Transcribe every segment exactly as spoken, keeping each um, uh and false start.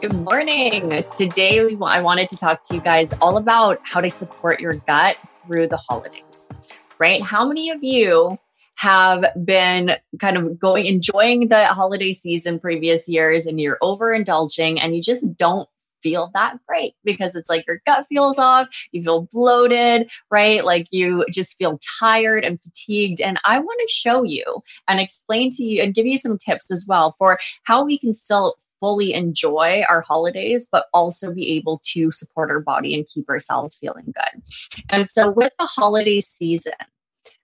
Good morning. Today, we, I wanted to talk to you guys all about how to support your gut through the holidays, right? How many of you have been kind of going, enjoying the holiday season previous years and you're overindulging and you just don't feel that great because it's like your gut feels off, you feel bloated, right? Like you just feel tired and fatigued. And I want to show you and explain to you and give you some tips as well for how we can still fully enjoy our holidays, but also be able to support our body and keep ourselves feeling good. And so with the holiday season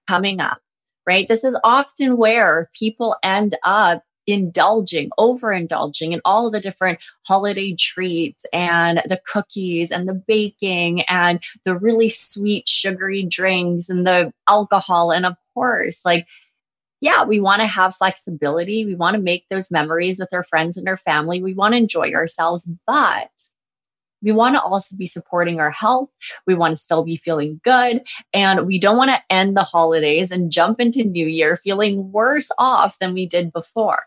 coming up, right, this is often where people end up indulging, overindulging in all the different holiday treats and the cookies and the baking and the really sweet sugary drinks and the alcohol. And of course, like, yeah, we want to have flexibility. We want to make those memories with our friends and our family. We want to enjoy ourselves, but we want to also be supporting our health. We want to still be feeling good. And we don't want to end the holidays and jump into New Year feeling worse off than we did before.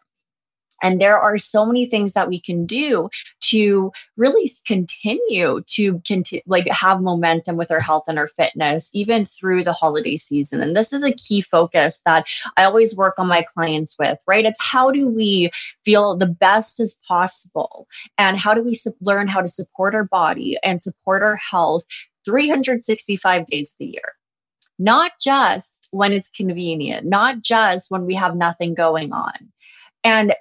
And there are so many things that we can do to really continue to continue, like have momentum with our health and our fitness, even through the holiday season. And this is a key focus that I always work on my clients with, right? It's how do we feel the best as possible? And how do we su- learn how to support our body and support our health three hundred sixty-five days of the year? Not just when it's convenient, not just when we have nothing going on. And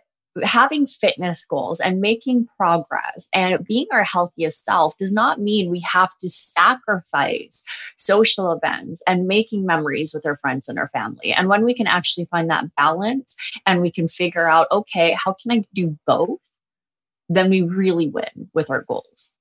having fitness goals and making progress and being our healthiest self does not mean we have to sacrifice social events and making memories with our friends and our family. And when we can actually find that balance and we can figure out, okay, how can I do both? Then we really win with our goals.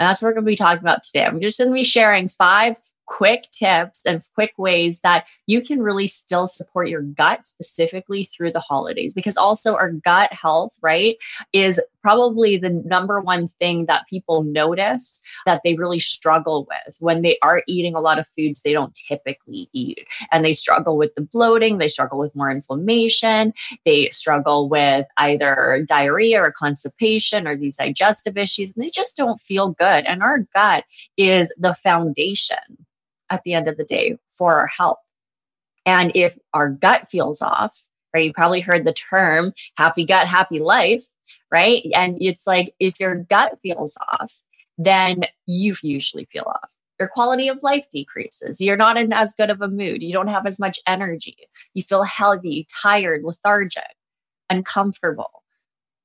And that's what we're going to be talking about today. I'm just going to be sharing five quick tips and quick ways that you can really still support your gut specifically through the holidays, because also our gut health, right, is probably the number one thing that people notice that they really struggle with when they are eating a lot of foods they don't typically eat. And they struggle with the bloating, they struggle with more inflammation, they struggle with either diarrhea or constipation or these digestive issues, and they just don't feel good. And our gut is the foundation at the end of the day for our health. And if our gut feels off, right, you probably heard the term happy gut, happy life, right? And it's like, if your gut feels off, then you usually feel off. Your quality of life decreases. You're not in as good of a mood. You don't have as much energy. You feel heavy, tired, lethargic, uncomfortable.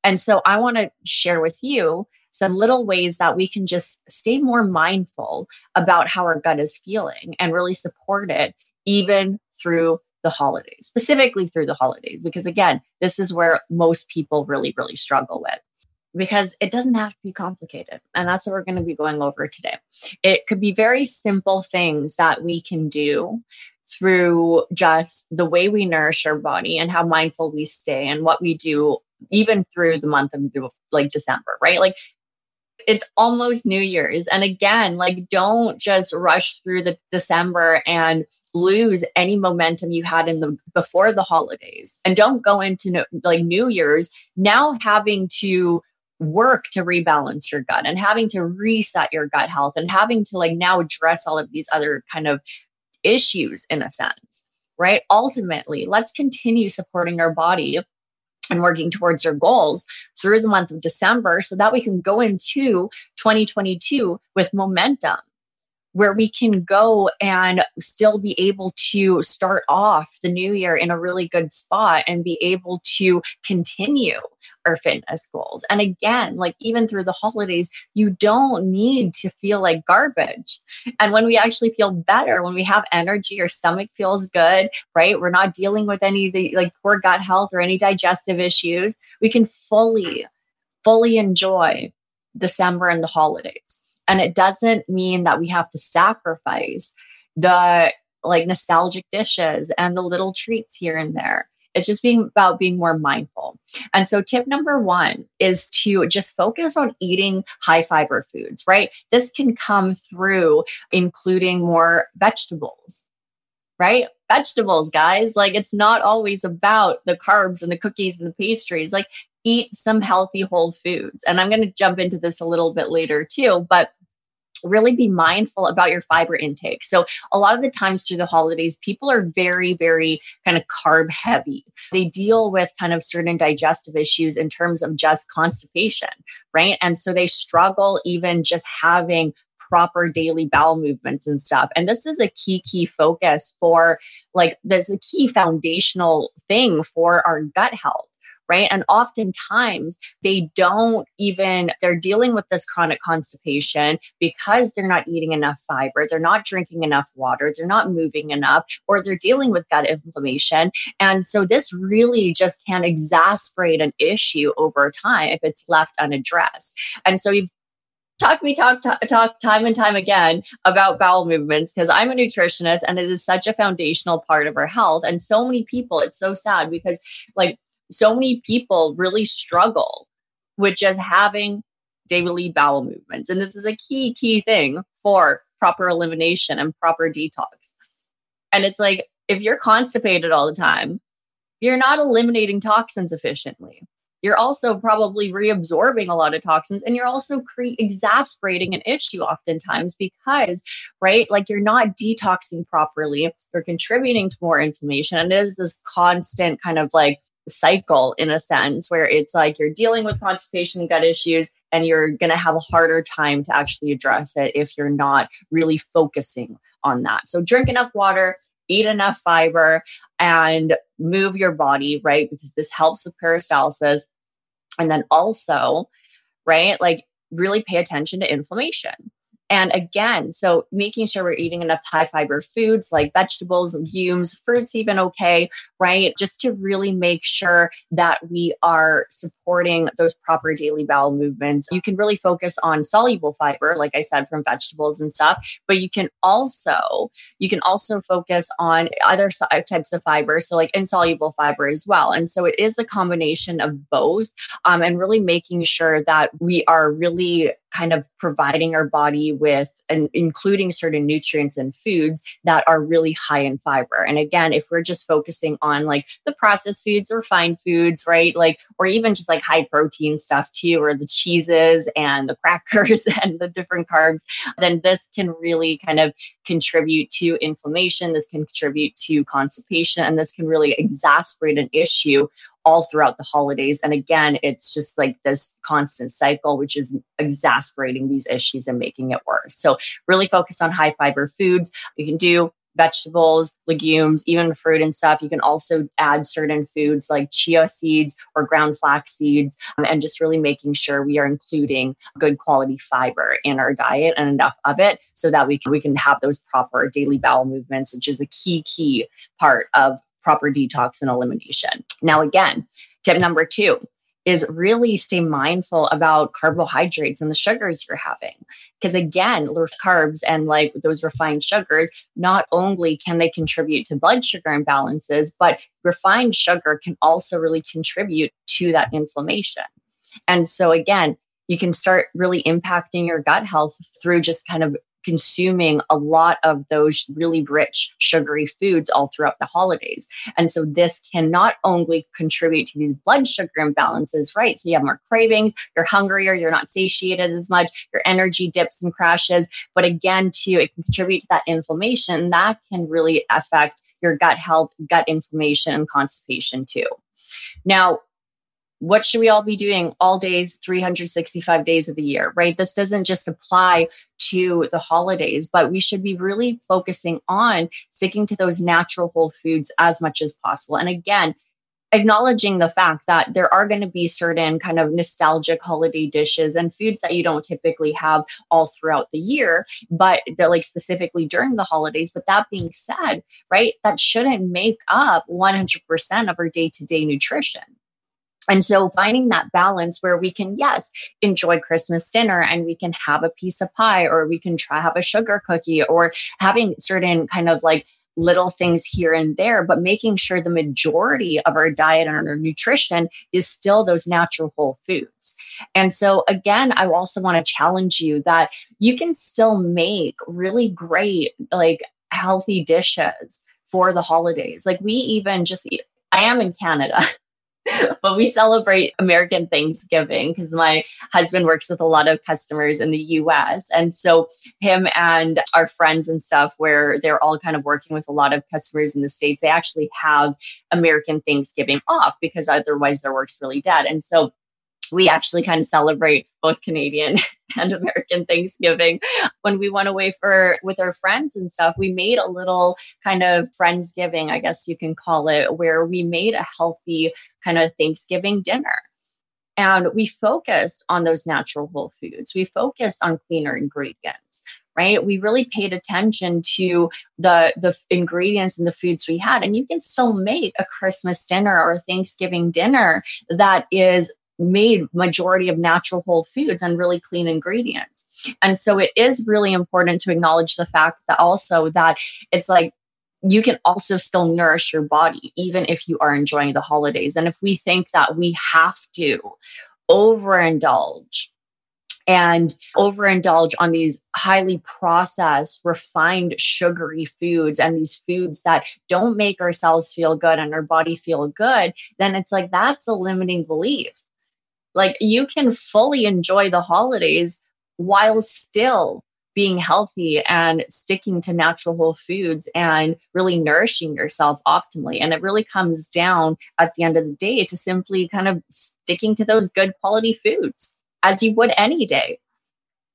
And so I want to share with you some little ways that we can just stay more mindful about how our gut is feeling and really support it even through the holidays, specifically through the holidays, because again, this is where most people really, really struggle with, because it doesn't have to be complicated. And that's what we're going to be going over today. It could be very simple things that we can do through just the way we nourish our body and how mindful we stay and what we do even through the month of like December, right? Like, it's almost New Year's. And again, like, don't just rush through the December and lose any momentum you had in the before the holidays. And don't go into no, like New Year's now having to work to rebalance your gut and having to reset your gut health and having to like now address all of these other kind of issues in a sense, right? Ultimately, let's continue supporting our body and working towards your goals through the month of December so that we can go into twenty twenty-two with momentum where we can go and still be able to start off the new year in a really good spot and be able to continue our fitness goals. And again, like even through the holidays, you don't need to feel like garbage. And when we actually feel better, when we have energy, our stomach feels good, right? We're not dealing with any of the like poor gut health or any digestive issues. We can fully, fully enjoy December and the holidays. And it doesn't mean that we have to sacrifice the like nostalgic dishes and the little treats here and there. It's just being about being more mindful. And so tip number one is to just focus on eating high fiber foods, right? This can come through including more vegetables, right? Vegetables, guys, like it's not always about the carbs and the cookies and the pastries, like eat some healthy whole foods. And I'm going to jump into this a little bit later too, but really be mindful about your fiber intake. So a lot of the times through the holidays, people are very, very kind of carb heavy. They deal with kind of certain digestive issues in terms of just constipation, right? And so they struggle even just having proper daily bowel movements and stuff. And this is a key, key focus for like, there's a key foundational thing for our gut health. Right. And oftentimes they don't even, they're dealing with this chronic constipation because they're not eating enough fiber, they're not drinking enough water, they're not moving enough, or they're dealing with gut inflammation. And so this really just can exacerbate an issue over time if it's left unaddressed. And so you've Talk me talk, talk talk time and time again about bowel movements because I'm a nutritionist and it is such a foundational part of our health. And so many people, it's so sad because like so many people really struggle with just having daily bowel movements. And this is a key, key thing for proper elimination and proper detox. And it's like, if you're constipated all the time, you're not eliminating toxins efficiently. You're also probably reabsorbing a lot of toxins and you're also cre- exacerbating an issue oftentimes because, right, like you're not detoxing properly, you're contributing to more inflammation. And it is this constant kind of like cycle in a sense where it's like you're dealing with constipation and gut issues and you're going to have a harder time to actually address it if you're not really focusing on that. So drink enough water, eat enough fiber and move your body, right? Because this helps with peristalsis. And then also, right, like really pay attention to inflammation. And again, so making sure we're eating enough high fiber foods like vegetables, legumes, fruits, even okay, right? Just to really make sure that we are supporting those proper daily bowel movements. You can really focus on soluble fiber, like I said, from vegetables and stuff, but you can also, you can also focus on other types of fiber. So like insoluble fiber as well. And so it is the combination of both um, and really making sure that we are really kind of providing our body with and including certain nutrients and foods that are really high in fiber. And again, if we're just focusing on like the processed foods or refined foods, right? Like, or even just like high protein stuff too, or the cheeses and the crackers and the different carbs, then this can really kind of contribute to inflammation. This can contribute to constipation, and this can really exacerbate an issue all throughout the holidays. And again, it's just like this constant cycle, which is exacerbating these issues and making it worse. So really focus on high fiber foods. You can do vegetables, legumes, even fruit and stuff. You can also add certain foods like chia seeds or ground flax seeds, um, and just really making sure we are including good quality fiber in our diet and enough of it so that we can, we can have those proper daily bowel movements, which is the key, key part of proper detox and elimination. Now, again, tip number two is really stay mindful about carbohydrates and the sugars you're having. Because again, carbs and like those refined sugars, not only can they contribute to blood sugar imbalances, but refined sugar can also really contribute to that inflammation. And so again, you can start really impacting your gut health through just kind of consuming a lot of those really rich sugary foods all throughout the holidays. And so this can not only contribute to these blood sugar imbalances, right? So you have more cravings, you're hungrier, you're not satiated as much, your energy dips and crashes. But again, too, it can contribute to that inflammation that can really affect your gut health, gut inflammation, and constipation too. Now, what should we all be doing all days, three hundred sixty-five days of the year, right? This doesn't just apply to the holidays, but we should be really focusing on sticking to those natural whole foods as much as possible. And again, acknowledging the fact that there are going to be certain kind of nostalgic holiday dishes and foods that you don't typically have all throughout the year, but they're like specifically during the holidays. But that being said, right, that shouldn't make up one hundred percent of our day-to-day nutrition. And so finding that balance where we can, yes, enjoy Christmas dinner and we can have a piece of pie, or we can try have a sugar cookie, or having certain kind of like little things here and there, but making sure the majority of our diet and our nutrition is still those natural whole foods. And so again, I also want to challenge you that you can still make really great, like healthy dishes for the holidays. Like we even just, I am in Canada, but we celebrate American Thanksgiving because my husband works with a lot of customers in the U S. And so him and our friends and stuff, where they're all kind of working with a lot of customers in the States, they actually have American Thanksgiving off because otherwise their work's really dead. And so we actually kind of celebrate both Canadian and American Thanksgiving. When we went away for with our friends and stuff, we made a little kind of Friendsgiving, I guess you can call it, where we made a healthy kind of Thanksgiving dinner. And we focused on those natural whole foods. We focused on cleaner ingredients, right? We really paid attention to the, the ingredients and the foods we had. And you can still make a Christmas dinner or a Thanksgiving dinner that is made majority of natural whole foods and really clean ingredients. And so it is really important to acknowledge the fact that also that it's like, you can also still nourish your body, even if you are enjoying the holidays. And if we think that we have to overindulge and overindulge on these highly processed, refined, sugary foods and these foods that don't make ourselves feel good and our body feel good, then it's like, that's a limiting belief. Like you can fully enjoy the holidays while still being healthy and sticking to natural whole foods and really nourishing yourself optimally. And it really comes down at the end of the day to simply kind of sticking to those good quality foods as you would any day,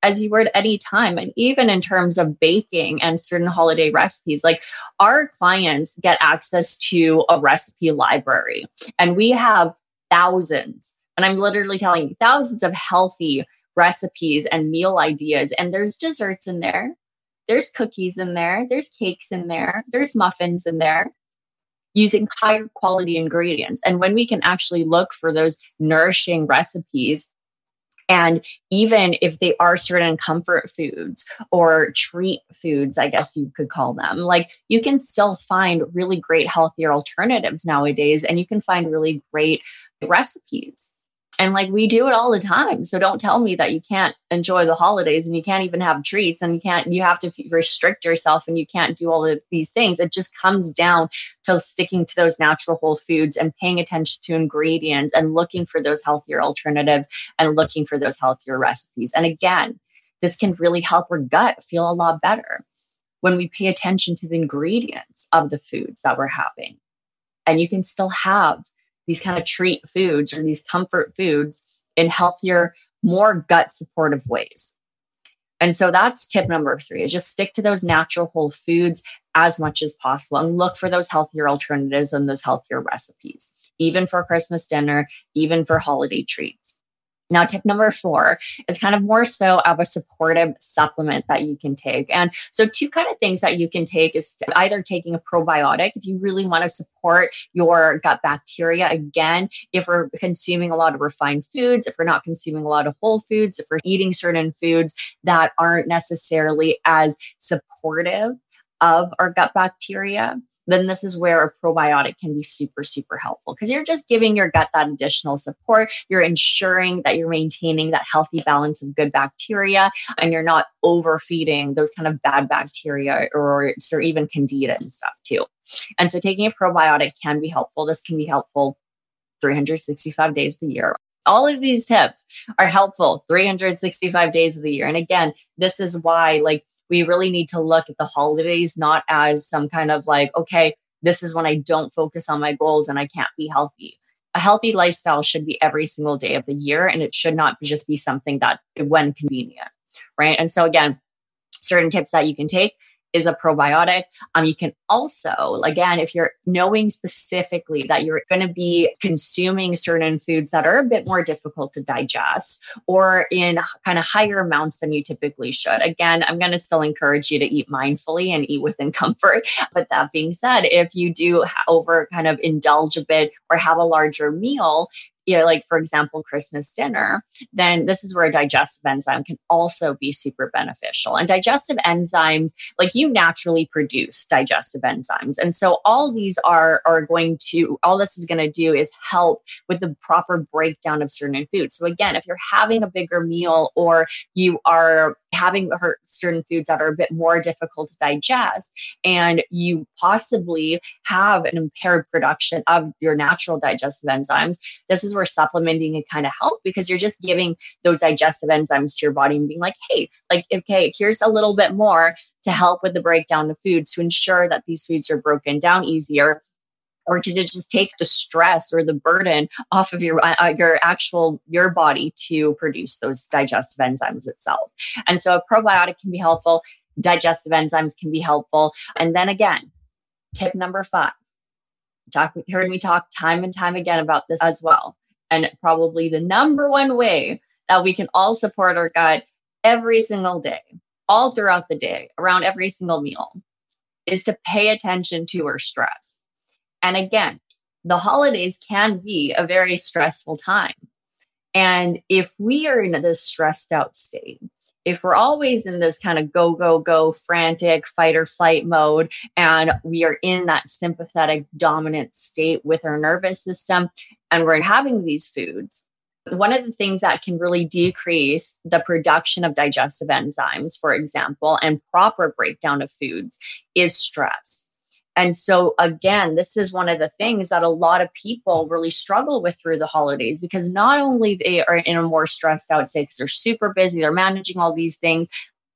as you would any time. And even in terms of baking and certain holiday recipes, like our clients get access to a recipe library, and we have thousands. And I'm literally telling you, thousands of healthy recipes and meal ideas. And there's desserts in there. There's cookies in there. There's cakes in there. There's muffins in there, using higher quality ingredients. And when we can actually look for those nourishing recipes, and even if they are certain comfort foods or treat foods, I guess you could call them, like you can still find really great healthier alternatives nowadays, and you can find really great recipes. And like we do it all the time. So don't tell me that you can't enjoy the holidays and you can't even have treats and you can't, you have to f- restrict yourself and you can't do all of these things. It just comes down to sticking to those natural whole foods and paying attention to ingredients and looking for those healthier alternatives and looking for those healthier recipes. And again, this can really help our gut feel a lot better when we pay attention to the ingredients of the foods that we're having. And you can still have these kind of treat foods or these comfort foods in healthier, more gut supportive ways. And so that's tip number three, is just stick to those natural whole foods as much as possible and look for those healthier alternatives and those healthier recipes, even for Christmas dinner, even for holiday treats. Now, tip number four is kind of more so of a supportive supplement that you can take. And so two kind of things that you can take is either taking a probiotic if you really want to support your gut bacteria. Again, if we're consuming a lot of refined foods, if we're not consuming a lot of whole foods, if we're eating certain foods that aren't necessarily as supportive of our gut bacteria, then this is where a probiotic can be super, super helpful, because you're just giving your gut that additional support. You're ensuring that you're maintaining that healthy balance of good bacteria, and you're not overfeeding those kind of bad bacteria or, or even candida and stuff too. And so taking a probiotic can be helpful. This can be helpful three hundred sixty-five days a year. All of these tips are helpful three hundred sixty-five days of the year. And again, this is why like we really need to look at the holidays, not as some kind of like, okay, this is when I don't focus on my goals and I can't be healthy. A healthy lifestyle should be every single day of the year. And it should not just be something that when convenient, right? And so again, certain tips that you can take is a probiotic. Um, you can also, again, if you're knowing specifically that you're going to be consuming certain foods that are a bit more difficult to digest or in kind of higher amounts than you typically should. Again, I'm going to still encourage you to eat mindfully and eat within comfort. But that being said, if you do over kind of indulge a bit or have a larger meal, you know, like for example, Christmas dinner, then this is where a digestive enzyme can also be super beneficial. And digestive enzymes, like you naturally produce digestive enzymes. And so all these are, are going to, all this is going to do is help with the proper breakdown of certain foods. So again, if you're having a bigger meal or you are having certain foods that are a bit more difficult to digest, and you possibly have an impaired production of your natural digestive enzymes, this is where supplementing can kind of help, because you're just giving those digestive enzymes to your body and being like, hey, like, okay, here's a little bit more to help with the breakdown of foods to ensure that these foods are broken down easier, or to just take the stress or the burden off of your uh, your actual, your body to produce those digestive enzymes itself. And so a probiotic can be helpful. Digestive enzymes can be helpful. And then again, tip number five, talk, heard me talk time and time again about this as well. And probably the number one way that we can all support our gut every single day, all throughout the day, around every single meal, is to pay attention to our stress. And again, the holidays can be a very stressful time. And if we are in this stressed out state, if we're always in this kind of go, go, go, frantic fight or flight mode, and we are in that sympathetic dominant state with our nervous system, and we're having these foods, one of the things that can really decrease the production of digestive enzymes, for example, and proper breakdown of foods is stress. And so again, this is one of the things that a lot of people really struggle with through the holidays, because not only they are in a more stressed out state because they're super busy, they're managing all these things.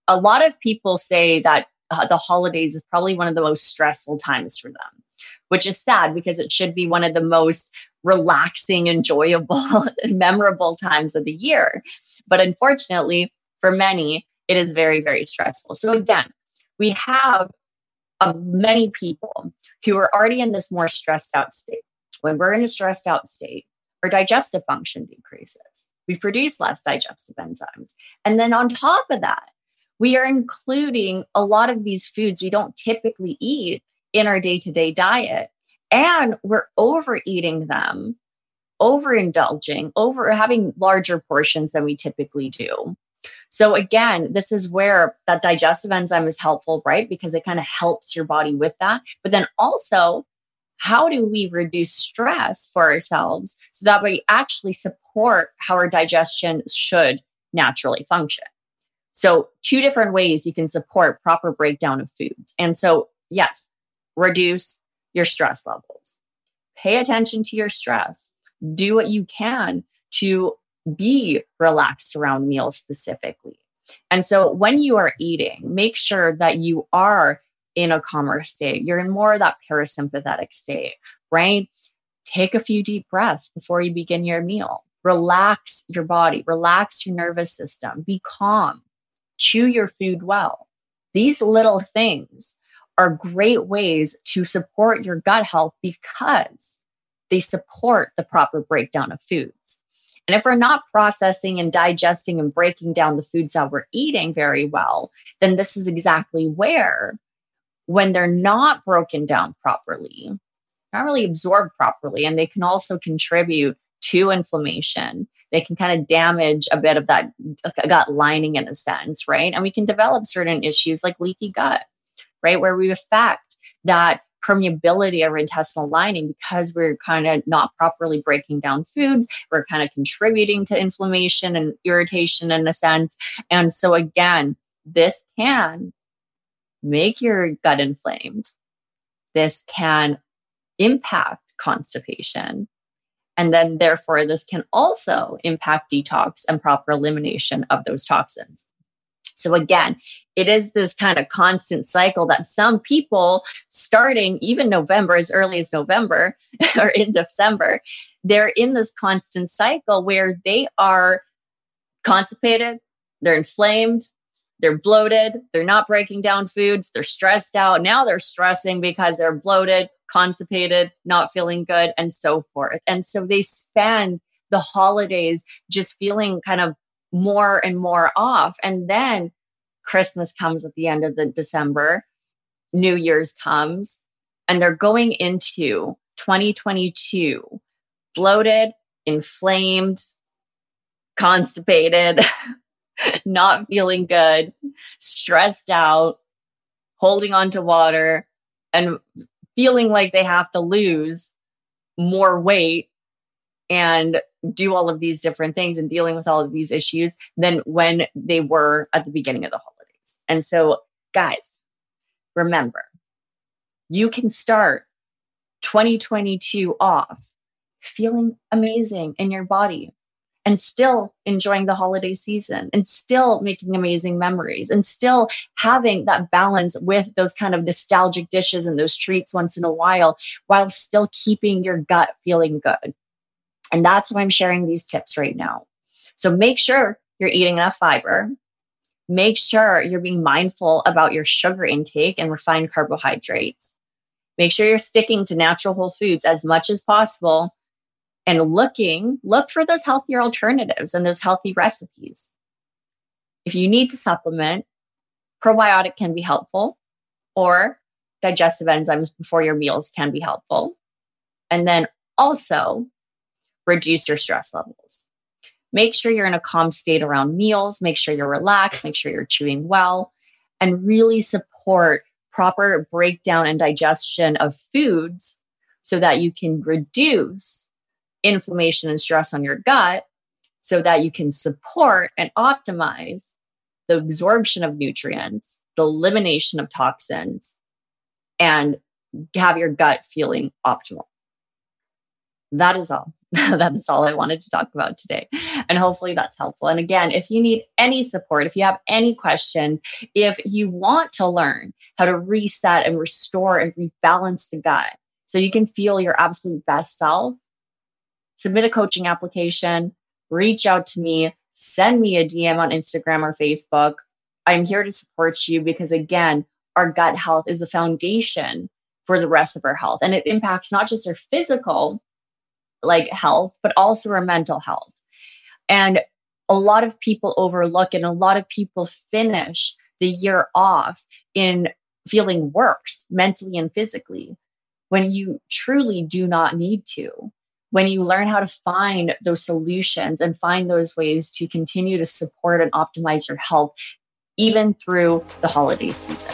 A lot of people say that uh, the holidays is probably one of the most stressful times for them, which is sad, because it should be one of the most relaxing, enjoyable, memorable times of the year. But unfortunately, for many, it is very, very stressful. So again, we have of many people who are already in this more stressed out state. When we're in a stressed out state, our digestive function decreases. We produce less digestive enzymes. And then on top of that, we are including a lot of these foods we don't typically eat in our day-to-day diet. And we're overeating them, overindulging, over having larger portions than we typically do. So again, this is where that digestive enzyme is helpful, right? Because it kind of helps your body with that. But then also, how do we reduce stress for ourselves so that we actually support how our digestion should naturally function? So two different ways you can support proper breakdown of foods. And so yes, reduce your stress levels. Pay attention to your stress. Do what you can to be relaxed around meals specifically. And so when you are eating, make sure that you are in a calmer state. You're in more of that parasympathetic state, right? Take a few deep breaths before you begin your meal. Relax your body, relax your nervous system, be calm, chew your food well. These little things are great ways to support your gut health, because they support the proper breakdown of foods. And if we're not processing and digesting and breaking down the foods that we're eating very well, then this is exactly where, when they're not broken down properly, not really absorbed properly, and they can also contribute to inflammation. They can kind of damage a bit of that gut lining in a sense, right? And we can develop certain issues like leaky gut, right? Where we affect that permeability of our intestinal lining because we're kind of not properly breaking down foods. We're kind of contributing to inflammation and irritation in a sense. And so again, this can make your gut inflamed. This can impact constipation. And then therefore, this can also impact detox and proper elimination of those toxins. So again, it is this kind of constant cycle that some people, starting even November, as early as November or in December, they're in this constant cycle where they are constipated, they're inflamed, they're bloated, they're not breaking down foods, they're stressed out. Now they're stressing because they're bloated, constipated, not feeling good, and so forth. And so they spend the holidays just feeling kind of more and more off. And then Christmas comes at the end of the December, New Year's comes, and they're going into twenty twenty-two bloated, inflamed, constipated, not feeling good, stressed out, holding on to water, and feeling like they have to lose more weight and do all of these different things and dealing with all of these issues than when they were at the beginning of the holidays. And so, guys, remember, you can start twenty twenty-two off feeling amazing in your body and still enjoying the holiday season and still making amazing memories and still having that balance with those kind of nostalgic dishes and those treats once in a while, while still keeping your gut feeling good. And that's why I'm sharing these tips right now. So make sure you're eating enough fiber. Make sure you're being mindful about your sugar intake and refined carbohydrates. Make sure you're sticking to natural whole foods as much as possible and looking, look for those healthier alternatives and those healthy recipes. If you need to supplement, probiotic can be helpful, or digestive enzymes before your meals can be helpful. And then also reduce your stress levels. Make sure you're in a calm state around meals. Make sure you're relaxed. Make sure you're chewing well, and really support proper breakdown and digestion of foods so that you can reduce inflammation and stress on your gut, so that you can support and optimize the absorption of nutrients, the elimination of toxins, and have your gut feeling optimal. That is all. That's all I wanted to talk about today. And hopefully that's helpful. And again, if you need any support, if you have any questions, if you want to learn how to reset and restore and rebalance the gut so you can feel your absolute best self, submit a coaching application, reach out to me, send me a D M on Instagram or Facebook. I'm here to support you because, again, our gut health is the foundation for the rest of our health. And it impacts not just our physical like health, but also our mental health. And a lot of people overlook, and a lot of people finish the year off in feeling worse mentally and physically, when you truly do not need to. When you learn how to find those solutions and find those ways to continue to support and optimize your health, even through the holiday season.